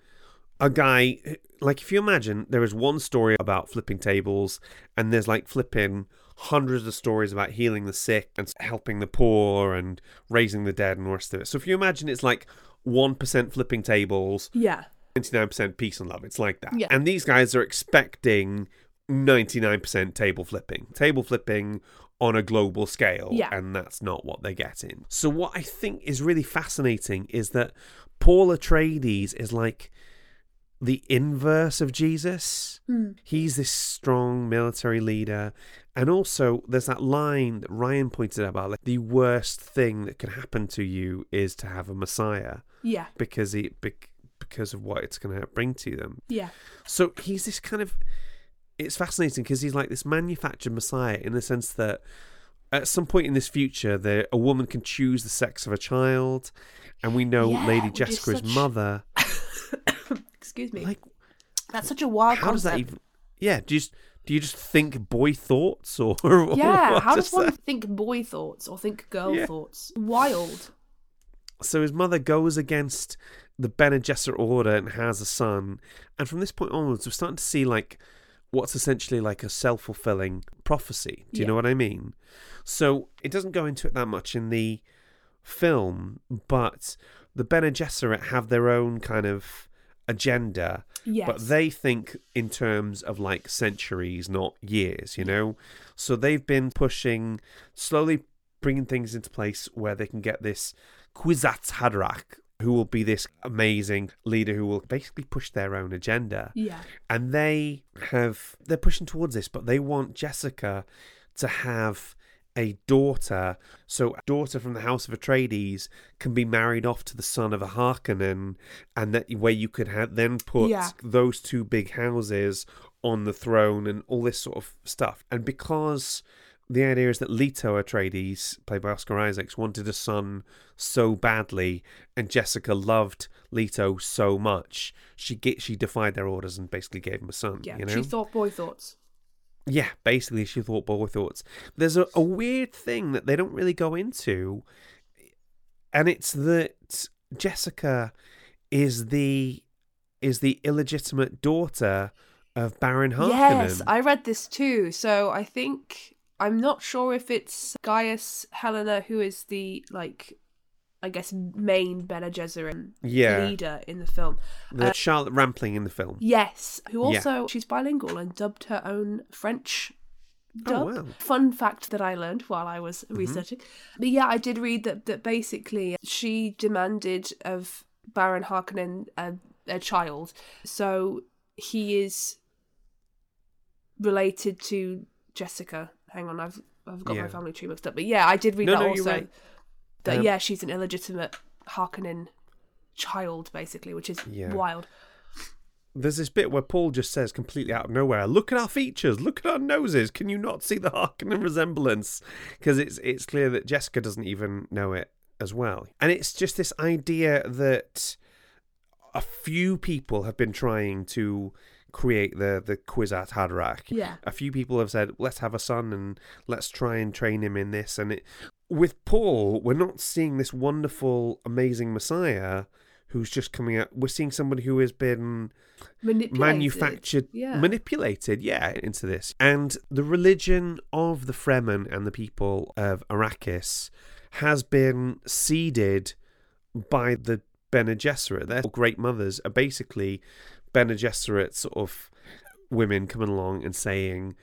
a guy, like if you imagine, there is one story about flipping tables and there's like flipping hundreds of stories about healing the sick and helping the poor and raising the dead and the rest of it. So if you imagine it's like one percent flipping tables, yeah, ninety-nine percent peace and love, it's like that. Yeah. And these guys are expecting ninety-nine percent table flipping. Table flipping on a global scale, yeah, and that's not what they're getting. So what I think is really fascinating is that Paul Atreides is like the inverse of Jesus. Mm. He's this strong military leader, and also there's that line that Ryan pointed out about like the worst thing that can happen to you is to have a Messiah. Yeah, because he be, because of what it's going to bring to them. Yeah, so he's this kind of, it's fascinating because he's like this manufactured Messiah in the sense that at some point in this future, there, a woman can choose the sex of a child, and we know yeah, Lady Jessica's such... mother. Excuse me. Like, that's such a wild how concept. Does that even? Yeah. Do you just do you just think boy thoughts or? or yeah. How does one that? think boy thoughts or think girl yeah. thoughts? Wild. So his mother goes against the Bene Gesserit order and has a son, and from this point onwards, we're starting to see like what's essentially like a self-fulfilling prophecy. Do you yeah. know what I mean? So it doesn't go into it that much in the film, but the Bene Gesserit have their own kind of agenda, yes, but they think in terms of like centuries, not years, you know? So they've been pushing, slowly bringing things into place where they can get this Kwisatz Haderach, who will be this amazing leader who will basically push their own agenda. Yeah. And they have, they're pushing towards this, but they want Jessica to have a daughter. So a daughter from the House of Atreides can be married off to the son of a Harkonnen, and that where you could have then put yeah. those two big houses on the throne and all this sort of stuff. And because the idea is that Leto Atreides, played by Oscar Isaacs, wanted a son so badly, and Jessica loved Leto so much, she get, she defied their orders and basically gave him a son. Yeah, you know? She thought boy thoughts. Yeah, basically she thought boy thoughts. There's a, a weird thing that they don't really go into, and it's that Jessica is the is the illegitimate daughter of Baron Harkonnen. Yes, I read this too. So I think, I'm not sure if it's Gaius Helena, who is the, like, I guess, main Bene Gesserit yeah. leader in the film. The uh, Charlotte Rampling in the film. Yes, who also, yeah. she's bilingual and dubbed her own French dub. Oh, wow. Fun fact that I learned while I was mm-hmm. researching. But yeah, I did read that, that basically she demanded of Baron Harkonnen a, a child. So he is related to Jessica. Hang on, I've I've got yeah. my family tree mixed up. But yeah, I did read no, that no, also. Right. That um, yeah, she's an illegitimate Harkonnen child, basically, which is yeah. wild. There's this bit where Paul just says completely out of nowhere, "Look at our features, look at our noses. Can you not see the Harkonnen resemblance?" Because it's it's clear that Jessica doesn't even know it as well. And it's just this idea that a few people have been trying to create the the Kwisatz Haderach. Yeah. A few people have said, let's have a son and let's try and train him in this. And it, with Paul, we're not seeing this wonderful, amazing Messiah who's just coming out. We're seeing somebody who has been manipulated. manufactured, yeah. manipulated, yeah, into this. And the religion of the Fremen and the people of Arrakis has been seeded by the Bene Gesserit. Their great mothers are basically Bene Gesserit sort of women coming along and saying,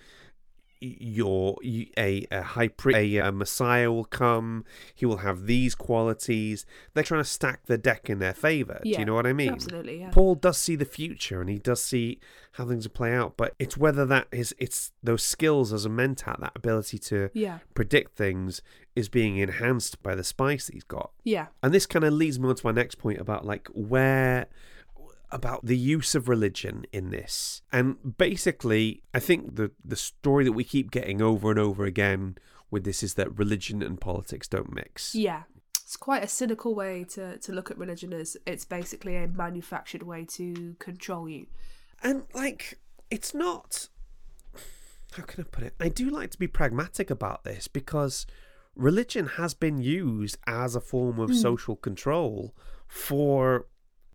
"You're a, a high priest, a, a Messiah will come. He will have these qualities." They're trying to stack the deck in their favour. Yeah, do you know what I mean? Absolutely. Yeah. Paul does see the future, and he does see how things will play out. But it's whether that is it's those skills as a mentat, that ability to yeah. predict things, is being enhanced by the spice that he's got. Yeah. And this kind of leads me on to my next point about like where. about the use of religion in this. And basically, I think the, the story that we keep getting over and over again with this is that religion and politics don't mix. Yeah. It's quite a cynical way to, to look at religion, as it's basically a manufactured way to control you. And, like, it's not... How can I put it? I do like to be pragmatic about this, because religion has been used as a form of mm. social control for...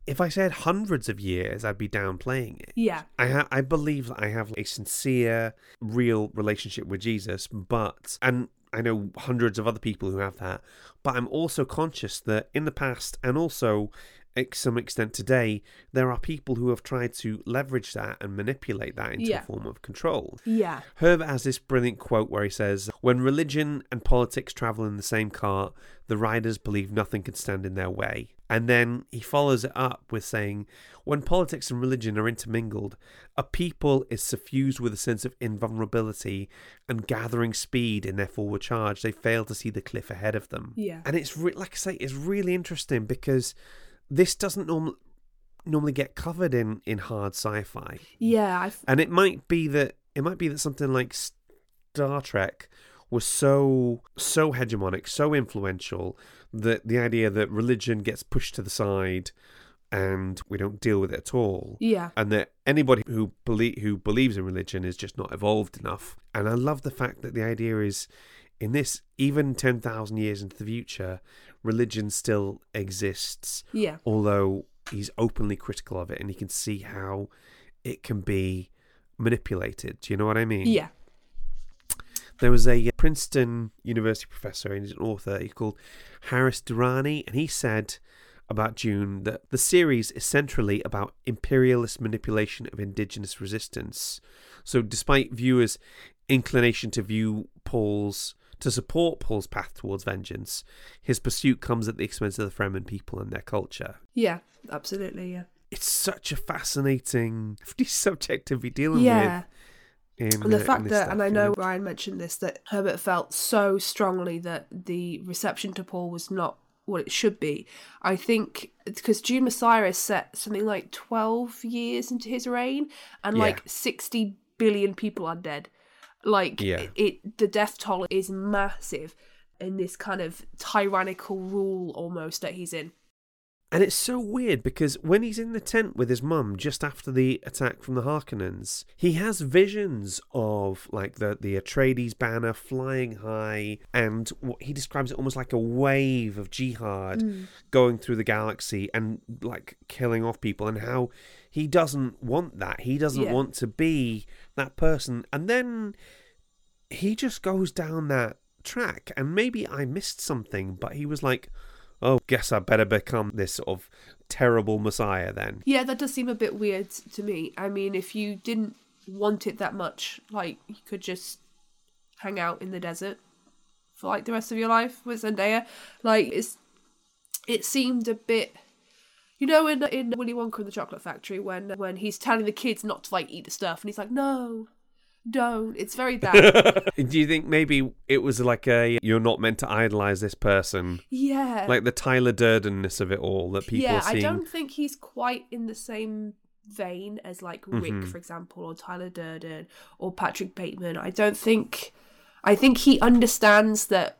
If I said hundreds of years, I'd be downplaying it. Yeah. I ha- I believe that I have a sincere, real relationship with Jesus, but, and I know hundreds of other people who have that, but I'm also conscious that in the past, and also to some extent today, there are people who have tried to leverage that and manipulate that into yeah. a form of control. Yeah. Herbert has this brilliant quote where he says, "When religion and politics travel in the same cart, the riders believe nothing can stand in their way." And then he follows it up with saying, "When politics and religion are intermingled, a people is suffused with a sense of invulnerability, and gathering speed in their forward charge, they fail to see the cliff ahead of them." Yeah. And it's re- like I say, it's really interesting, because this doesn't norm- normally get covered in, in hard sci-fi. Yeah. I've... And it might be that it might be that something like Star Trek was so so hegemonic, so influential, that the idea that religion gets pushed to the side and we don't deal with it at all. Yeah. And that anybody who belie- who believes in religion is just not evolved enough. And I love the fact that the idea is, in this, even ten thousand years into the future, religion still exists. Yeah. Although he's openly critical of it, and he can see how it can be manipulated. Do you know what I mean? Yeah. There was a Princeton University professor and an author, he's called Haris Durrani, and he said about Dune that the series is centrally about imperialist manipulation of indigenous resistance. So despite viewers' inclination to view Paul's, To support Paul's path towards vengeance, his pursuit comes at the expense of the Fremen people and their culture. Yeah, absolutely, yeah. It's such a fascinating subject to be dealing yeah. with. In, and the uh, fact that, and I know Ryan mentioned this, that Herbert felt so strongly that the reception to Paul was not what it should be. I think because Dune Messiah is set something like twelve years into his reign, and yeah. like sixty billion people are dead. Like yeah. it, it, the death toll is massive in this kind of tyrannical rule almost that he's in. And it's so weird because when he's in the tent with his mum just after the attack from the Harkonnens, he has visions of like the, the Atreides banner flying high and what he describes it almost like a wave of jihad mm. going through the galaxy and like killing off people, and how he doesn't want that. He doesn't yeah. want to be that person. And then he just goes down that track, and maybe I missed something, but he was like, oh, guess I better become this sort of terrible messiah then. Yeah, that does seem a bit weird to me. I mean, if you didn't want it that much, like, you could just hang out in the desert for, like, the rest of your life with Zendaya. Like, it's, it seemed a bit... You know, in in Willy Wonka and the Chocolate Factory, when when he's telling the kids not to, like, eat the stuff, and he's like, no... don't. It's very that. Do you think maybe it was like a you're not meant to idolize this person? Yeah. Like the Tyler Durden-ness of it all that people yeah, are seeing. Yeah, I don't think he's quite in the same vein as like Rick, mm-hmm. for example, or Tyler Durden or Patrick Bateman. I don't think... I think he understands that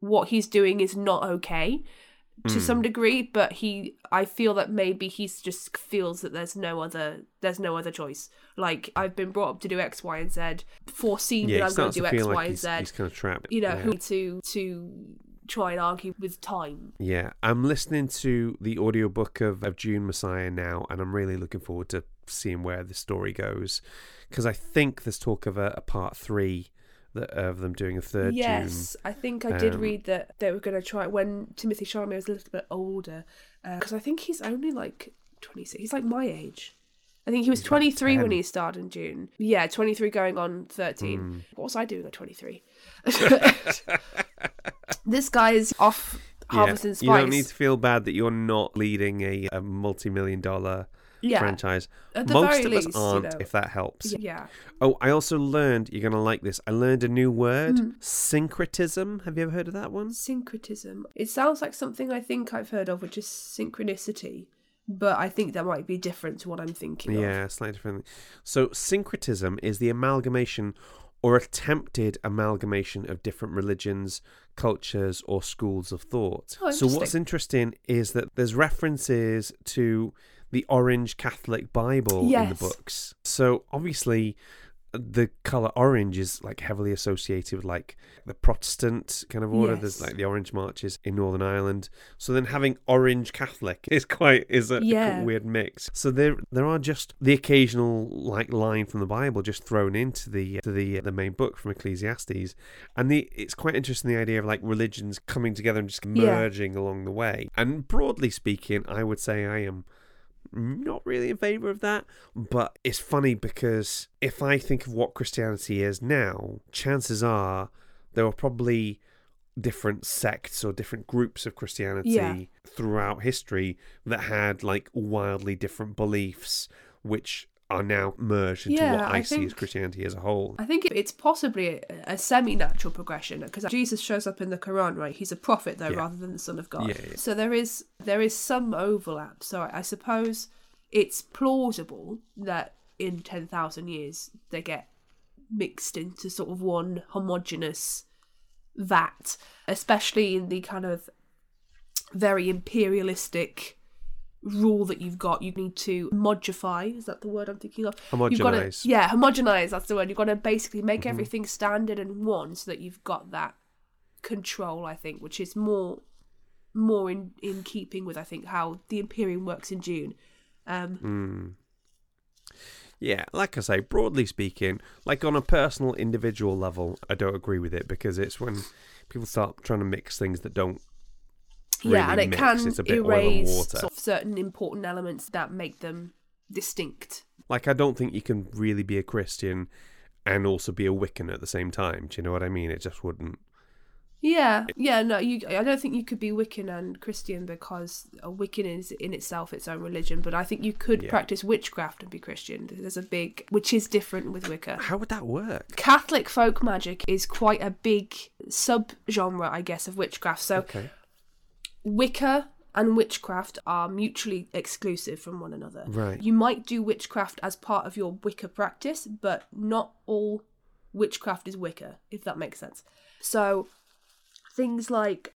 what he's doing is not okay to mm. some degree, but he... I feel that maybe he just feels that there's no other there's no other choice. Like, I've been brought up to do X, Y, and Z. Foreseen yeah, that I'm going to do X, like Y, and Z. He's kind of trapped. You know, yeah. to to try and argue with time. Yeah, I'm listening to the audiobook of, of Dune Messiah now, and I'm really looking forward to seeing where the story goes, because I think there's talk of a, a part three that, of them doing a third Dune. Yes, I think I did um, read that they were going to try when Timothy Chalamet was a little bit older. Because uh, I think he's only like twenty-six. He's like my age. I think he was twenty-three like when he starred in Dune. Yeah, twenty-three going on thirteen. Mm. What was I doing at twenty-three? This guy is off harvesting yeah. spice. You don't need to feel bad that you're not leading a, a multi-million dollar yeah. franchise. At the Most very of least, us aren't, you know. If that helps. Yeah. Oh, I also learned, you're going to like this, I learned a new word, mm. syncretism. Have you ever heard of that one? Syncretism. It sounds like something I think I've heard of, which is synchronicity, but I think that might be different to what I'm thinking yeah, of. Yeah, slightly different. So syncretism is the amalgamation or attempted amalgamation of different religions, cultures, or schools of thought. Oh, so what's interesting is that there's references to the orange Catholic Bible yes. in the books. So obviously the colour orange is like heavily associated with like the Protestant kind of order. Yes. There's like the orange marches in Northern Ireland. So then having orange Catholic is quite is a, yeah. a weird mix. So there there are just the occasional like line from the Bible just thrown into the to the the main book from Ecclesiastes, and the it's quite interesting, the idea of like religions coming together and just merging yeah. along the way. And broadly speaking, I would say I am not really in favour of that, but it's funny because if I think of what Christianity is now, chances are there are probably different sects or different groups of Christianity yeah. throughout history that had like wildly different beliefs, which are now merged into yeah, what I, I think, see as Christianity as a whole. I think it's possibly a, a semi-natural progression, because Jesus shows up in the Quran, right? He's a prophet, though, yeah. rather than the Son of God. Yeah, yeah. So there is there is some overlap. So I, I suppose it's plausible that in ten thousand years they get mixed into sort of one homogenous vat, especially in the kind of very imperialistic rule that you've got. You need to modify, is that the word I'm thinking of? Homogenize. Yeah, homogenize, that's the word. You've got to basically make mm-hmm. everything standard and one, so that you've got that control, I think, which is more more in, in keeping with, I think, how the Imperium works in Dune. Um, mm. Yeah, like I say, broadly speaking, like on a personal individual level, I don't agree with it, because it's when people start trying to mix things that don't Really yeah, and it mix. can it's a bit erase sort of certain important elements that make them distinct. Like, I don't think you can really be a Christian and also be a Wiccan at the same time. Do you know what I mean? It just wouldn't. Yeah, yeah, no, you, I don't think you could be Wiccan and Christian, because a Wiccan is in itself its own religion, but I think you could yeah. practice witchcraft and be Christian. There's a big, which is different with Wicca. How would that work? Catholic folk magic is quite a big sub-genre, I guess, of witchcraft. So okay. Wicca and witchcraft are mutually exclusive from one another. Right. You might do witchcraft as part of your Wicca practice, but not all witchcraft is Wicca, if that makes sense. So... things like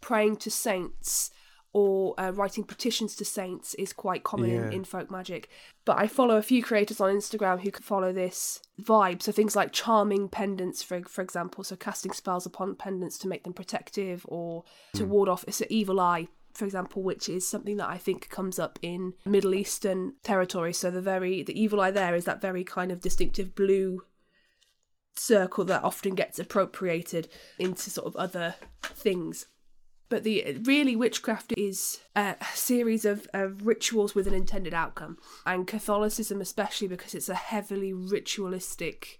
praying to saints or uh, writing petitions to saints is quite common yeah. in, in folk magic. But I follow a few creators on Instagram who can follow this vibe. So things like charming pendants, for for example. So casting spells upon pendants to make them protective or to mm. ward off. It's an evil eye, for example, which is something that I think comes up in Middle Eastern territory. So the very the evil eye there is that very kind of distinctive blue circle that often gets appropriated into sort of other things. But the really witchcraft is a series of, of rituals with an intended outcome, and Catholicism, especially because it's a heavily ritualistic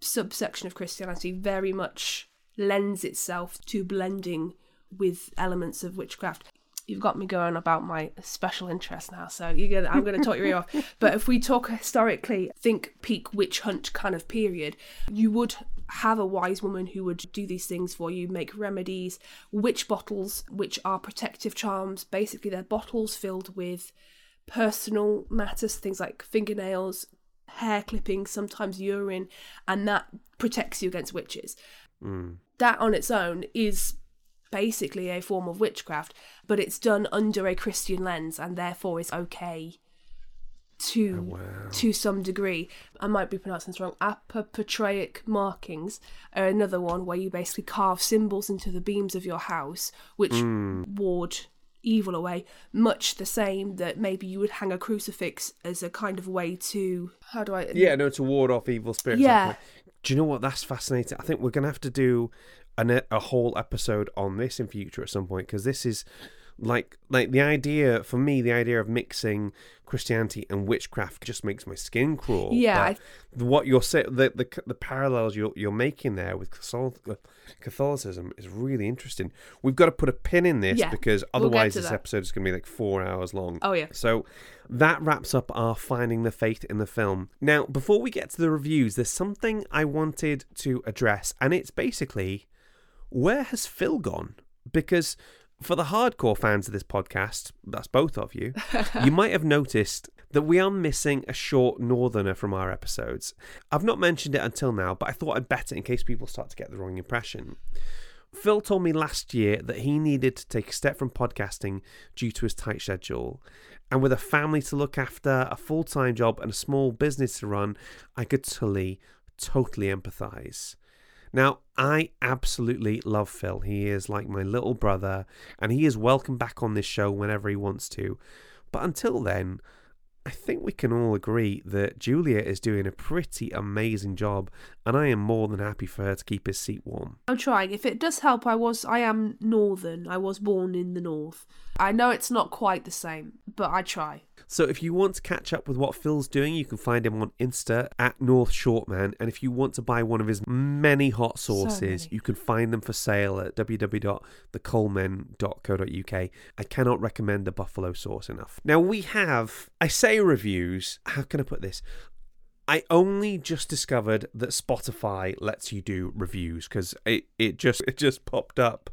subsection of Christianity, very much lends itself to blending with elements of witchcraft. You've got me going about my special interest now, so you're gonna, I'm going to talk your ear off. But if we talk historically, think peak witch hunt kind of period, you would have a wise woman who would do these things for you, make remedies, witch bottles, which are protective charms. Basically, they're bottles filled with personal matters, things like fingernails, hair clippings, sometimes urine, and that protects you against witches. Mm. That on its own is... basically a form of witchcraft, but it's done under a Christian lens and therefore is okay to oh, wow. to some degree. I might be pronouncing this wrong. Apoptraic markings are another one where you basically carve symbols into the beams of your house which mm. ward evil away, much the same that maybe you would hang a crucifix as a kind of way to how do I yeah no to ward off evil spirits. Yeah. Like, do you know what, that's fascinating. I think we're gonna have to do and a whole episode on this in future at some point, because this is like like the idea for me the idea of mixing Christianity and witchcraft just makes my skin crawl. Yeah, I... what you're saying, the, the the parallels you're you're making there with Catholicism is really interesting. We've got to put a pin in this yeah, because otherwise we'll this episode is going to be like four hours long. Oh yeah. So that wraps up our finding the faith in the film. Now, before we get to the reviews, there's something I wanted to address, and it's basically, where has Phil gone? Because for the hardcore fans of this podcast, that's both of you, you might have noticed that we are missing a short northerner from our episodes. I've not mentioned it until now, but I thought I'd better in case people start to get the wrong impression. Phil told me last year that he needed to take a step from podcasting due to his tight schedule. And with a family to look after, a full-time job and a small business to run, I could totally, totally empathise. Now, I absolutely love Phil. He is like my little brother, and he is welcome back on this show whenever he wants to. But until then, I think we can all agree that Julia is doing a pretty amazing job, and I am more than happy for her to keep his seat warm. I'm trying. If it does help, I was, I am northern. I was born in the north. I know it's not quite the same, but I try. So if you want to catch up with what Phil's doing, you can find him on Insta at North Shortman. And if you want to buy one of his many hot sauces, so many. You can find them for sale at w w w dot the coleman dot co dot u k. I cannot recommend the buffalo sauce enough. Now we have, I say reviews, how can I put this? I only just discovered that Spotify lets you do reviews, because it, it just it just popped up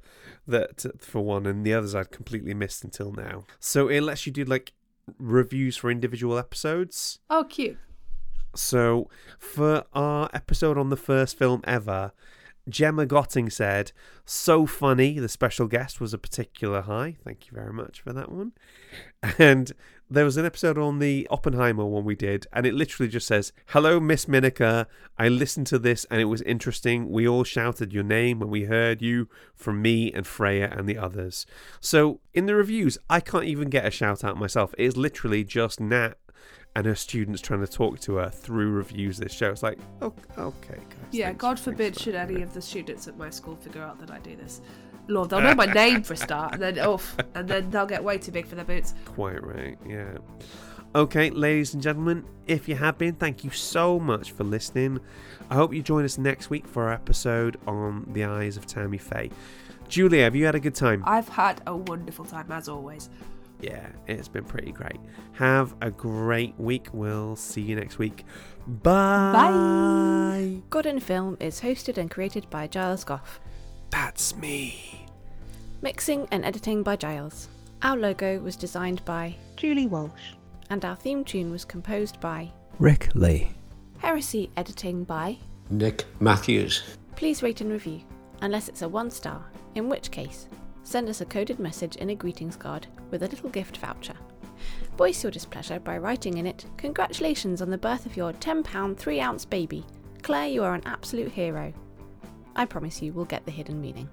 that for one, and the others I'd completely missed until now. So it lets you do like reviews for individual episodes. Oh, cute. So for our episode on the first film ever, Gemma Gotting said, "So funny, the special guest was a particular high." Thank you very much for that one. And there was an episode on the Oppenheimer one we did, and it literally just says, "Hello, Miss Miniker. I listened to this and it was interesting. We all shouted your name when we heard you from me and Freya and the others." So in the reviews, I can't even get a shout out myself. It's literally just Nat and her students trying to talk to her through reviews of this show. It's like, oh, okay, guys. Yeah, thanks, God forbid should any of the students at my school figure out that I do this. Lord, they'll know my name for a start, and then off, and then they'll get way too big for their boots. Quite right, yeah. Okay, ladies and gentlemen, if you have been, thank you so much for listening. I hope you join us next week for our episode on The Eyes of Tammy Faye. Julia, have you had a good time? I've had a wonderful time, as always. Yeah, it's been pretty great. Have a great week. We'll see you next week. Bye. Bye. God in Film is hosted and created by Giles Goff. That's me. Mixing and editing by Giles. Our logo was designed by Julie Walsh. And our theme tune was composed by Rick Lee. Heresy editing by Nick Matthews. Please rate and review, unless it's a one star, in which case, send us a coded message in a greetings card with a little gift voucher. Voice your displeasure by writing in it, "Congratulations on the birth of your ten pound three ounce baby. Claire, you are an absolute hero." I promise you we'll get the hidden meaning.